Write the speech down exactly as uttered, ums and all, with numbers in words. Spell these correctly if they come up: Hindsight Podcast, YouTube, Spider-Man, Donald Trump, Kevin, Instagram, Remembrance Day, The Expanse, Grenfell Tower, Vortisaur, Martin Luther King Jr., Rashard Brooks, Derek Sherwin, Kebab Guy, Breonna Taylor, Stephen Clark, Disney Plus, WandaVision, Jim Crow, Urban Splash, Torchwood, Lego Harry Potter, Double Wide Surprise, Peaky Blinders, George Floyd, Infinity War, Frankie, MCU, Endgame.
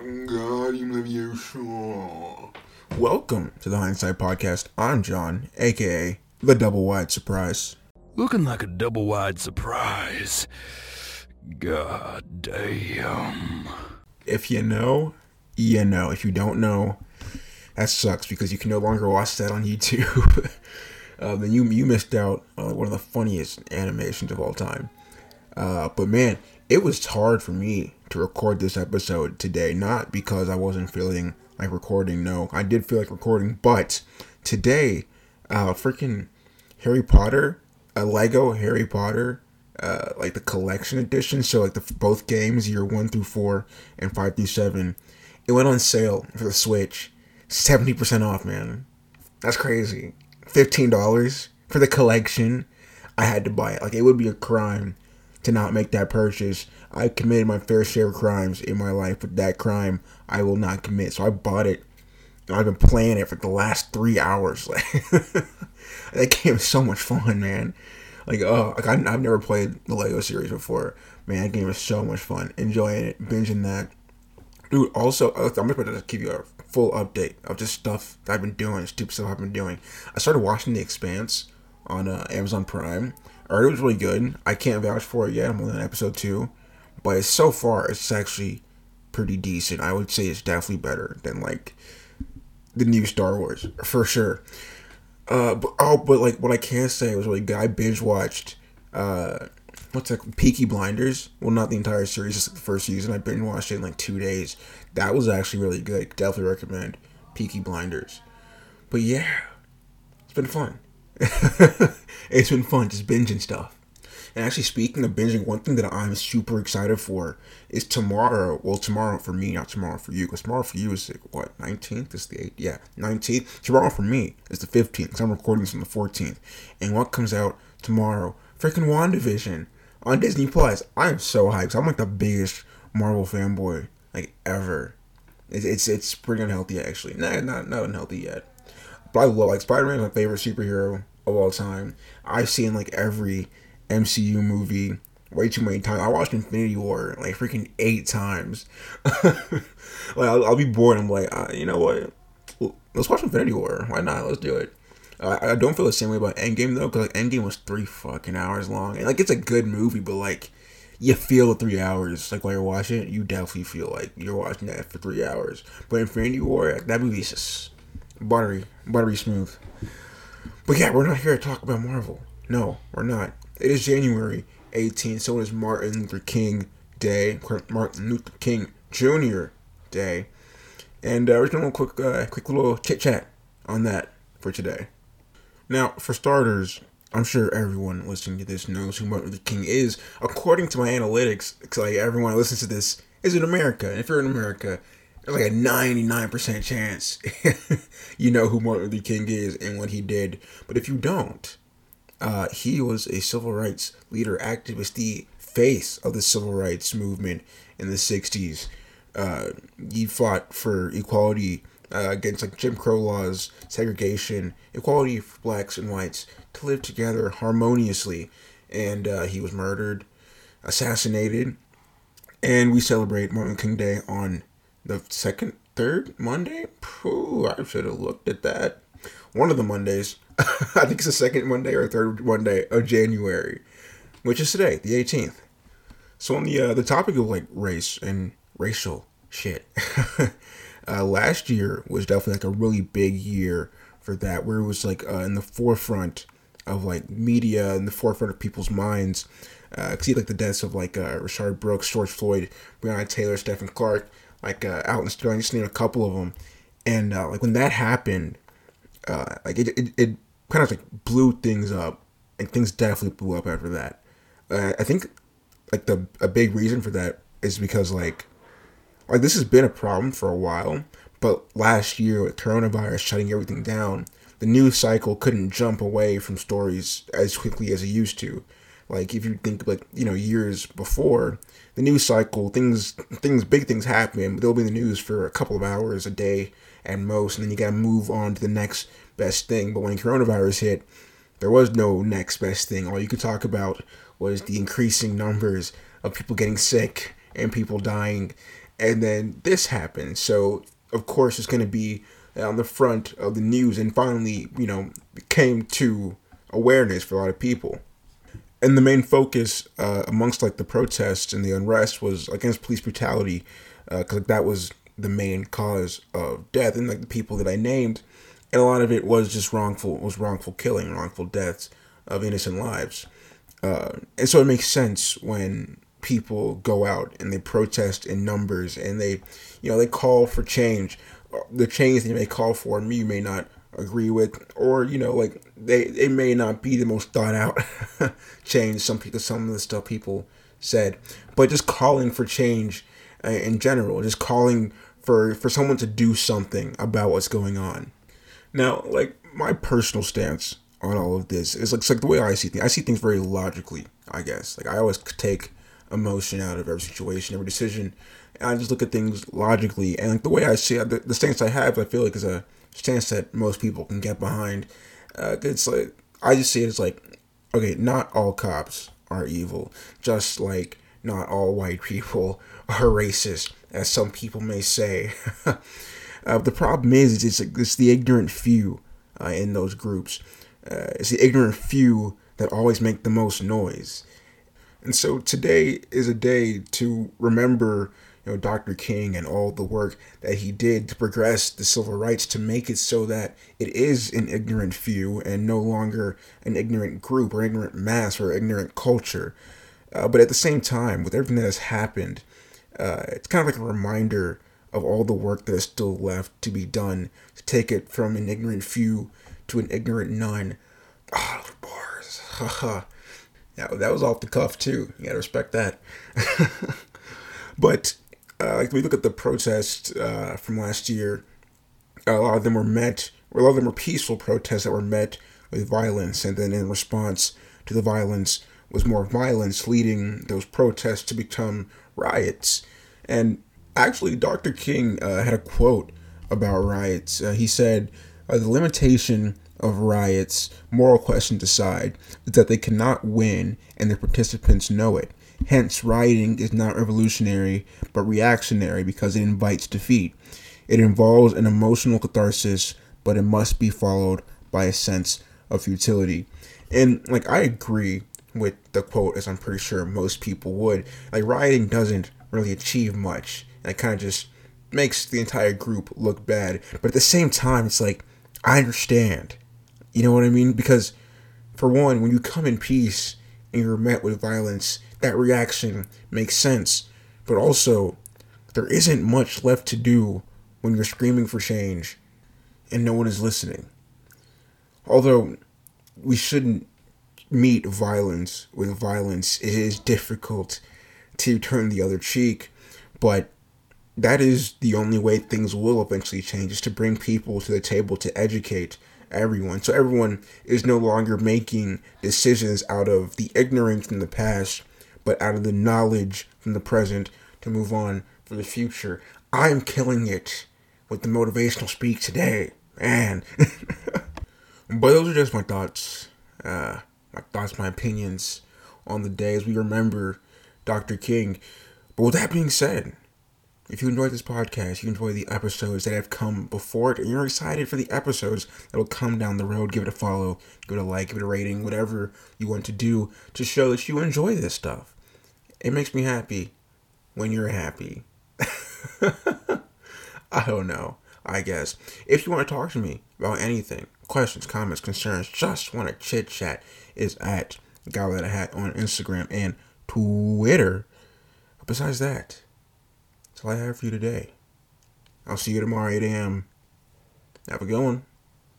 God, you live you sure. Welcome to the Hindsight Podcast. I'm John, aka the Double Wide Surprise. Looking like a double wide surprise. God damn. If you know, you know. If you don't know, that sucks because you can no longer watch that on YouTube. uh, then you you missed out on one of the funniest animations of all time. Uh, but man, it was hard for me to record this episode today. Not because I wasn't feeling like recording. No, I did feel like recording. But today, uh, freaking Harry Potter, a Lego Harry Potter, uh, like the collection edition. So like the both games, year one through four and five through seven, it went on sale for the Switch, seventy percent off. Man, that's crazy. Fifteen dollars for the collection. I had to buy it. Like it would be a crime to not make that purchase. I committed my fair share of crimes in my life, but that crime I will not commit. So I bought it, and I've been playing it for the last three hours. Like that game is so much fun, man. Like, oh, like I, I've never played the Lego series before. Man, that game is so much fun. Enjoying it, binging that, dude. Also, I'm about to give you a full update of just stuff that I've been doing, stupid stuff I've been doing. I started watching The Expanse on uh, Amazon Prime. I heard it was really good. I can't vouch for it yet. I'm only on episode two. But it's, so far, it's actually pretty decent. I would say it's definitely better than, like, the new Star Wars, for sure. Uh, but, oh, but, like, what I can say was really good. I binge-watched, uh, what's that, Peaky Blinders? Well, not the entire series, just the first season. I binge-watched it in, like, two days. That was actually really good. Definitely recommend Peaky Blinders. But, yeah, it's been fun. It's been fun just binging stuff. And actually, speaking of binging, one thing that I'm super excited for is tomorrow. Well, tomorrow for me, not tomorrow for you, because tomorrow for you is like, what, nineteenth? It's the eighth, yeah, nineteenth. Tomorrow for me is the fifteenth, because I'm recording this on the fourteenth. And what comes out tomorrow? Freaking WandaVision on Disney Plus. I am so hyped. I'm like the biggest Marvel fanboy like ever. It's it's, it's pretty unhealthy actually. Nah, not not unhealthy yet. But I love, like, Spider-Man is my favorite superhero of all time. I've seen, like, every M C U movie way too many times. I watched Infinity War, like, freaking eight times. Like, I'll, I'll be bored. I'm like, uh, you know what? Well, let's watch Infinity War. Why not? Let's do it. Uh, I don't feel the same way about Endgame, though, because, like, Endgame was three fucking hours long. And, like, it's a good movie, but, like, you feel the three hours. Like, while you're watching it, you definitely feel like you're watching that for three hours. But Infinity War, like, that movie is just buttery, buttery smooth. But yeah, we're not here to talk about Marvel. No, we're not. It is January eighteenth, so it is Martin Luther King Day, Martin Luther King Junior Day, and uh, we're doing a quick, uh, quick little chit chat on that for today. Now, for starters, I'm sure everyone listening to this knows who Martin Luther King is. According to my analytics, it's like everyone who listens to this is in America, and if you're in America, there's like a ninety-nine percent chance you know who Martin Luther King is and what he did. But if you don't, uh, he was a civil rights leader, activist, the face of the civil rights movement in the sixties. Uh, he fought for equality uh, against like Jim Crow laws, segregation, equality for blacks and whites to live together harmoniously. And uh, he was murdered, assassinated. And we celebrate Martin Luther King Day on the second, third Monday? Ooh, I should have looked at that. One of the Mondays. I think it's the second Monday or third Monday of January, which is today, the eighteenth. So on the uh, the topic of like race and racial shit, uh, last year was definitely like a really big year for that, where it was like uh, in the forefront of like media, in the forefront of people's minds. Uh, see like the deaths of like uh, Rashard Brooks, George Floyd, Breonna Taylor, Stephen Clark. Like, uh, out in Sterling, I just named a couple of them. And, uh, like, when that happened, uh, like, it, it, it kind of, like, blew things up. And things definitely blew up after that. Uh, I think, like, the a big reason for that is because, like, like, this has been a problem for a while. But last year, with coronavirus shutting everything down, the news cycle couldn't jump away from stories as quickly as it used to. Like, if you think, like, you know, years before, the news cycle, things, things, big things happen, but they'll be in the news for a couple of hours a day at most, and then you gotta move on to the next best thing. But when coronavirus hit, there was no next best thing. All you could talk about was the increasing numbers of people getting sick and people dying and then this happens. So of course it's going to be on the front of the news, and finally, you know, came to awareness for a lot of people. And the main focus uh, amongst like the protests and the unrest was against police brutality, because uh, like, that was the main cause of death, and like the people that I named, and a lot of it was just wrongful was wrongful killing, wrongful deaths of innocent lives. Uh, and so it makes sense when people go out and they protest in numbers, and they, you know, they call for change. The change they may call for, me may not agree with, or, you know, like they it may not be the most thought out change. Some people, some of the stuff people said, but just calling for change uh, in general, just calling for for someone to do something about what's going on. Now, like, my personal stance on all of this is like, it's like the way I see things. I see things very logically, I guess. Like, I always take emotion out of every situation, every decision, and I just look at things logically. And like the way I see it, the, the stance I have, I feel like is a stance that most people can get behind. Uh, it's like, I just see it as like, okay, not all cops are evil, just like not all white people are racist, as some people may say. uh, the problem is, it's like, it's the ignorant few uh, in those groups. Uh, it's the ignorant few that always make the most noise. And so today is a day to remember, you know, Doctor King and all the work that he did to progress the civil rights, to make it so that it is an ignorant few and no longer an ignorant group or ignorant mass or ignorant culture. Uh, but at the same time, with everything that has happened, uh, it's kind of like a reminder of all the work that is still left to be done to take it from an ignorant few to an ignorant none. Ah, oh, bars. Haha. Yeah, that was off the cuff, too. You gotta respect that. But, uh, like, we look at the protests uh, from last year. A lot of them were met, or a lot of them were peaceful protests that were met with violence, and then in response to the violence was more violence, leading those protests to become riots. And actually, Doctor King uh, had a quote about riots. Uh, he said, uh, the limitation of riots, moral questions aside, is that they cannot win and their participants know it. Hence, rioting is not revolutionary, but reactionary, because it invites defeat. It involves an emotional catharsis, but it must be followed by a sense of futility. And, like, I agree with the quote, as I'm pretty sure most people would. Like, rioting doesn't really achieve much. And it kind of just makes the entire group look bad. But at the same time, it's like, I understand. You know what I mean? Because, for one, when you come in peace and you're met with violence, that reaction makes sense. But also, there isn't much left to do when you're screaming for change and no one is listening. Although, we shouldn't meet violence with violence. It is difficult to turn the other cheek, but that is the only way things will eventually change, is to bring people to the table, to educate everyone. So everyone is no longer making decisions out of the ignorance from the past, but out of the knowledge from the present to move on for the future. I'm killing it with the motivational speak today, man. But those are just my thoughts, uh, my thoughts, my opinions on the day as we remember Doctor King. But with that being said, if you enjoyed this podcast, you enjoy the episodes that have come before it, and you're excited for the episodes that will come down the road, give it a follow, give it a like, give it a rating, whatever you want to do to show that you enjoy this stuff. It makes me happy when you're happy. I don't know, I guess. If you want to talk to me about anything, questions, comments, concerns, just want to chit-chat, is at Guy Without a Hat on Instagram and Twitter. But besides that, that's all I have for you today. I'll see you tomorrow at eight a.m. Have a good one.